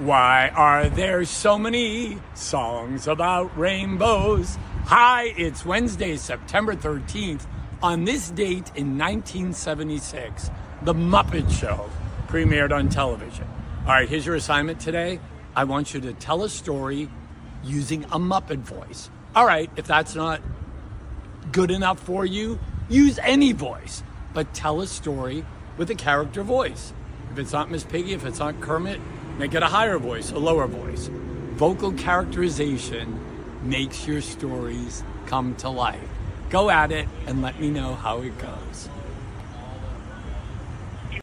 Why are there so many songs about rainbows? Hi, it's Wednesday, September 13th. On this date in 1976, The Muppet Show premiered on television. All right, here's your assignment today. I want you to tell a story using a Muppet voice. All right, if that's not good enough for you, use any voice, but tell a story with a character voice. If it's not Miss Piggy, if it's not Kermit, make it a higher voice, a lower voice. Vocal characterization makes your stories come to life. Go at it and let me know how it goes.